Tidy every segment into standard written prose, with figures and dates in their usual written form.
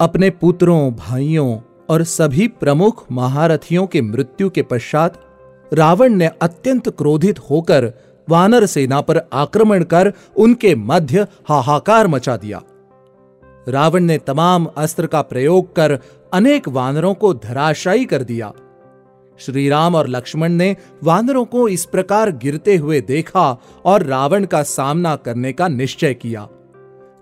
अपने पुत्रों, भाइयों और सभी प्रमुख महारथियों के मृत्यु के पश्चात रावण ने अत्यंत क्रोधित होकर वानर सेना पर आक्रमण कर उनके मध्य हाहाकार मचा दिया। रावण ने तमाम अस्त्र का प्रयोग कर अनेक वानरों को धराशायी कर दिया। श्रीराम और लक्ष्मण ने वानरों को इस प्रकार गिरते हुए देखा और रावण का सामना करने का निश्चय किया।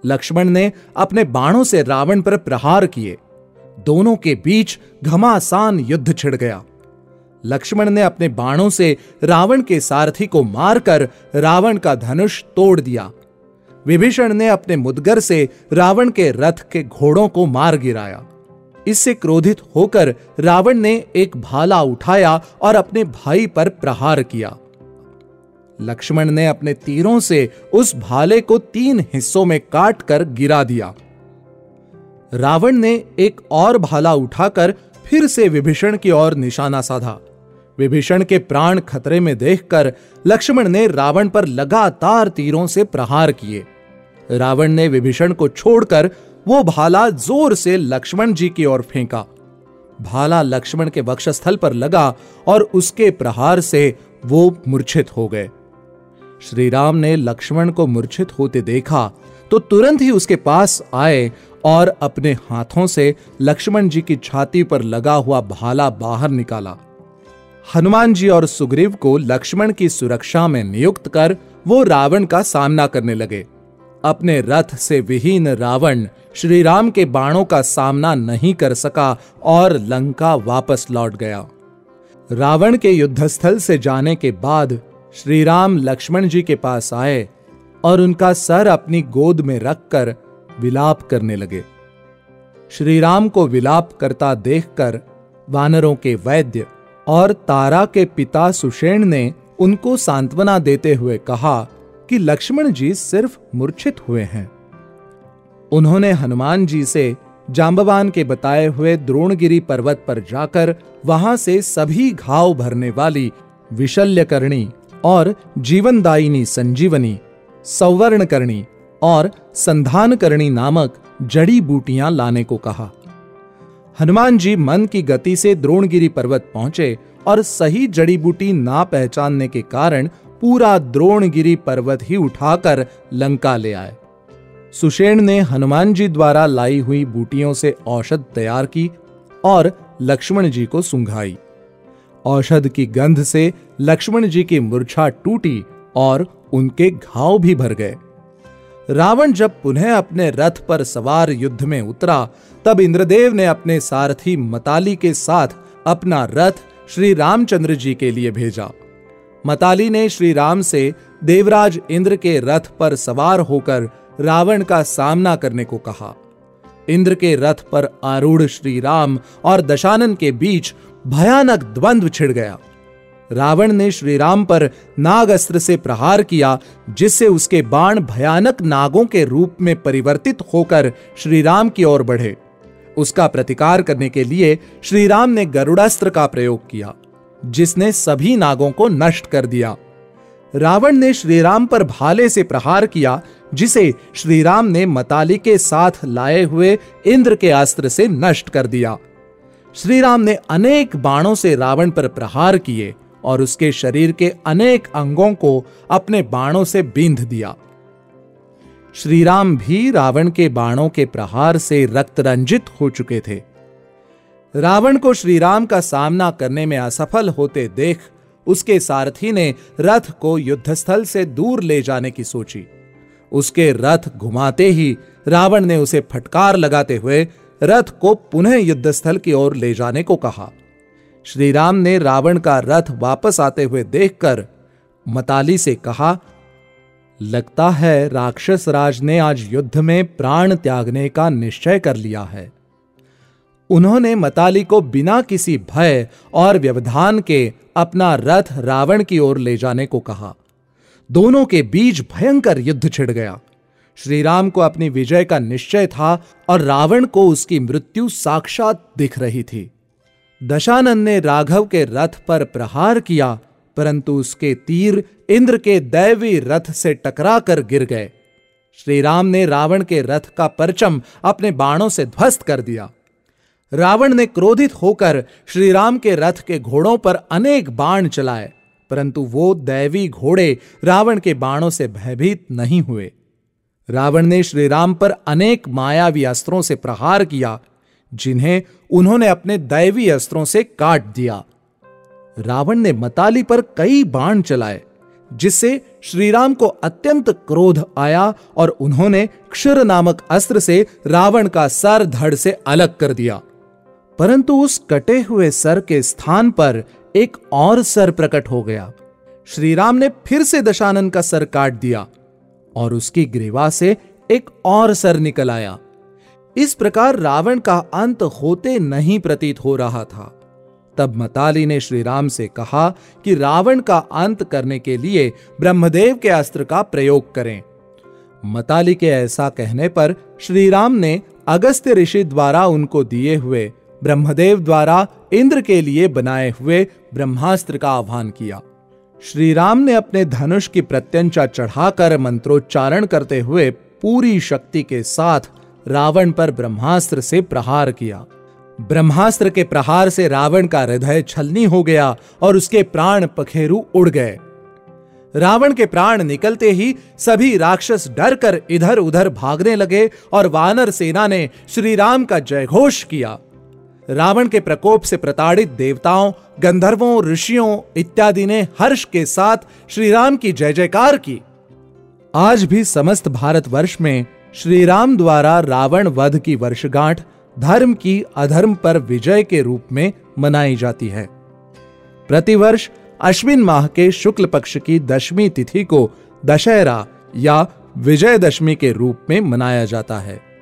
लक्ष्मण ने अपने बाणों से रावण पर प्रहार किए। दोनों के बीच घमासान युद्ध छिड़ गया। लक्ष्मण ने अपने बाणों से रावण के सारथी को मारकर रावण का धनुष तोड़ दिया। विभीषण ने अपने मुदगर से रावण के रथ के घोड़ों को मार गिराया। इससे क्रोधित होकर रावण ने एक भाला उठाया और अपने भाई पर प्रहार किया। लक्ष्मण ने अपने तीरों से उस भाले को 3 हिस्सों में काटकर गिरा दिया। रावण ने एक और भाला उठाकर फिर से विभीषण की ओर निशाना साधा। विभीषण के प्राण खतरे में देखकर लक्ष्मण ने रावण पर लगातार तीरों से प्रहार किए। रावण ने विभीषण को छोड़कर वो भाला जोर से लक्ष्मण जी की ओर फेंका। भाला लक्ष्मण के वक्षस्थल पर लगा और उसके प्रहार से वो मूर्छित हो गए। श्रीराम ने लक्ष्मण को मूर्छित होते देखा तो तुरंत ही उसके पास आए और अपने हाथों से लक्ष्मण जी की छाती पर लगा हुआ भाला बाहर निकाला। हनुमान जी और सुग्रीव को लक्ष्मण की सुरक्षा में नियुक्त कर वो रावण का सामना करने लगे। अपने रथ से विहीन रावण श्रीराम के बाणों का सामना नहीं कर सका और लंका वापस लौट गया। रावण के युद्धस्थल से जाने के बाद श्रीराम लक्ष्मण जी के पास आए और उनका सर अपनी गोद में रखकर विलाप करने लगे। श्रीराम को विलाप करता देखकर वानरों के वैद्य और तारा के पिता सुषेण ने उनको सांत्वना देते हुए कहा कि लक्ष्मण जी सिर्फ मूर्छित हुए हैं। उन्होंने हनुमान जी से जांबवान के बताए हुए द्रोणगिरि पर्वत पर जाकर वहां से सभी घाव भरने वाली विशल्यकर्णी और जीवनदायिनी संजीवनी, सौवर्णकर्णी और संधानकर्णी नामक जड़ी बूटियां लाने को कहा। हनुमान जी मन की गति से द्रोणगिरि पर्वत पहुंचे और सही जड़ी बूटी ना पहचानने के कारण पूरा द्रोणगिरि पर्वत ही उठाकर लंका ले आए। सुषेण ने हनुमान जी द्वारा लाई हुई बूटियों से औषध तैयार की और लक्ष्मण जी को सूंघाई। औषध की गंध से लक्ष्मण जी की मूर्छा टूटी और उनके घाव भी भर गए। रावण जब पुनः अपने रथ पर सवार युद्ध में उतरा तब इन्द्रदेव ने अपने सारथी मताली के साथ अपना रथ श्री रामचंद्र जी के लिए भेजा। मताली ने श्री राम से देवराज इंद्र के रथ पर सवार होकर रावण का सामना करने को कहा। इंद्र के रथ पर आरूढ़ श्री राम और दशानन के बीच भयानक द्वंद्व छिड़ गया। रावण ने श्रीराम पर नाग अस्त्र से प्रहार किया जिससे उसके बाण भयानक नागों के रूप में परिवर्तित होकर श्रीराम की ओर बढ़े। उसका प्रतिकार करने के लिए श्रीराम ने गरुड़ास्त्र का प्रयोग किया जिसने सभी नागों को नष्ट कर दिया। रावण ने श्रीराम पर भाले से प्रहार किया जिसे श्रीराम ने मताली के साथ लाए हुए इंद्र के अस्त्र से नष्ट कर दिया। श्रीराम ने अनेक बाणों से रावण पर प्रहार किए और उसके शरीर के अनेक अंगों को अपने बाणों से बींध दिया। श्रीराम भी रावण के बाणों के प्रहार से रक्तरंजित हो चुके थे। रावण को श्रीराम का सामना करने में असफल होते देख उसके सारथी ने रथ को युद्धस्थल से दूर ले जाने की सोची। उसके रथ घुमाते ही रावण ने उसे फटकार लगाते हुए रथ को पुनः युद्धस्थल की ओर ले जाने को कहा। श्रीराम ने रावण का रथ वापस आते हुए देखकर मताली से कहा, लगता है राक्षस राज ने आज युद्ध में प्राण त्यागने का निश्चय कर लिया है। उन्होंने मताली को बिना किसी भय और व्यवधान के अपना रथ रावण की ओर ले जाने को कहा। दोनों के बीच भयंकर युद्ध छिड़ गया। श्रीराम को अपनी विजय का निश्चय था और रावण को उसकी मृत्यु साक्षात दिख रही थी। दशानन ने राघव के रथ पर प्रहार किया परंतु उसके तीर इंद्र के दैवी रथ से टकरा कर गिर गए। श्रीराम ने रावण के रथ का परचम अपने बाणों से ध्वस्त कर दिया। रावण ने क्रोधित होकर श्रीराम के रथ के घोड़ों पर अनेक बाण चलाए, परंतु वो दैवी घोड़े रावण के बाणों से भयभीत नहीं हुए। रावण ने श्रीराम पर अनेक मायावी अस्त्रों से प्रहार किया, जिन्हें उन्होंने अपने दैवी अस्त्रों से काट दिया। रावण ने मताली पर कई बाण चलाए, जिससे श्रीराम को अत्यंत क्रोध आया और उन्होंने क्षुर नामक अस्त्र से रावण का सर धड़ से अलग कर दिया, परंतु उस कटे हुए सर के स्थान पर एक और सर प्रकट हो गया। श्रीराम ने फिर से दशानन का सर काट दिया और उसकी ग्रीवा से एक और सर निकल आया। इस प्रकार रावण का अंत होते नहीं प्रतीत हो रहा था। तब मताली ने श्रीराम से कहा कि रावण का अंत करने के लिए ब्रह्मदेव के अस्त्र का प्रयोग करें। मताली के ऐसा कहने पर श्रीराम ने अगस्त्य ऋषि द्वारा उनको दिए हुए ब्रह्मदेव द्वारा इंद्र के लिए बनाए हुए ब्रह्मास्त्र का आह्वान किया। श्रीराम ने अपने धनुष की प्रत्यंचा चढ़ाकर मंत्रोच्चारण करते हुए पूरी शक्ति के साथ रावण पर ब्रह्मास्त्र से प्रहार किया। ब्रह्मास्त्र के प्रहार से रावण का हृदय छलनी हो गया और उसके प्राण पखेरु उड़ गए। रावण के प्राण निकलते ही सभी राक्षस डर कर इधर उधर भागने लगे और वानर सेना ने श्रीराम का जयघोष किया। रावण के प्रकोप से प्रताड़ित देवताओं, गंधर्वों, ऋषियों इत्यादि ने हर्ष के साथ श्रीराम की जय जयकार की। आज भी समस्त भारतवर्ष में श्रीराम द्वारा रावण वध की वर्षगांठ धर्म की अधर्म पर विजय के रूप में मनाई जाती है। प्रतिवर्ष अश्विन माह के शुक्ल पक्ष की 10वीं तिथि को दशहरा या विजयदशमी के रूप में मनाया जाता है।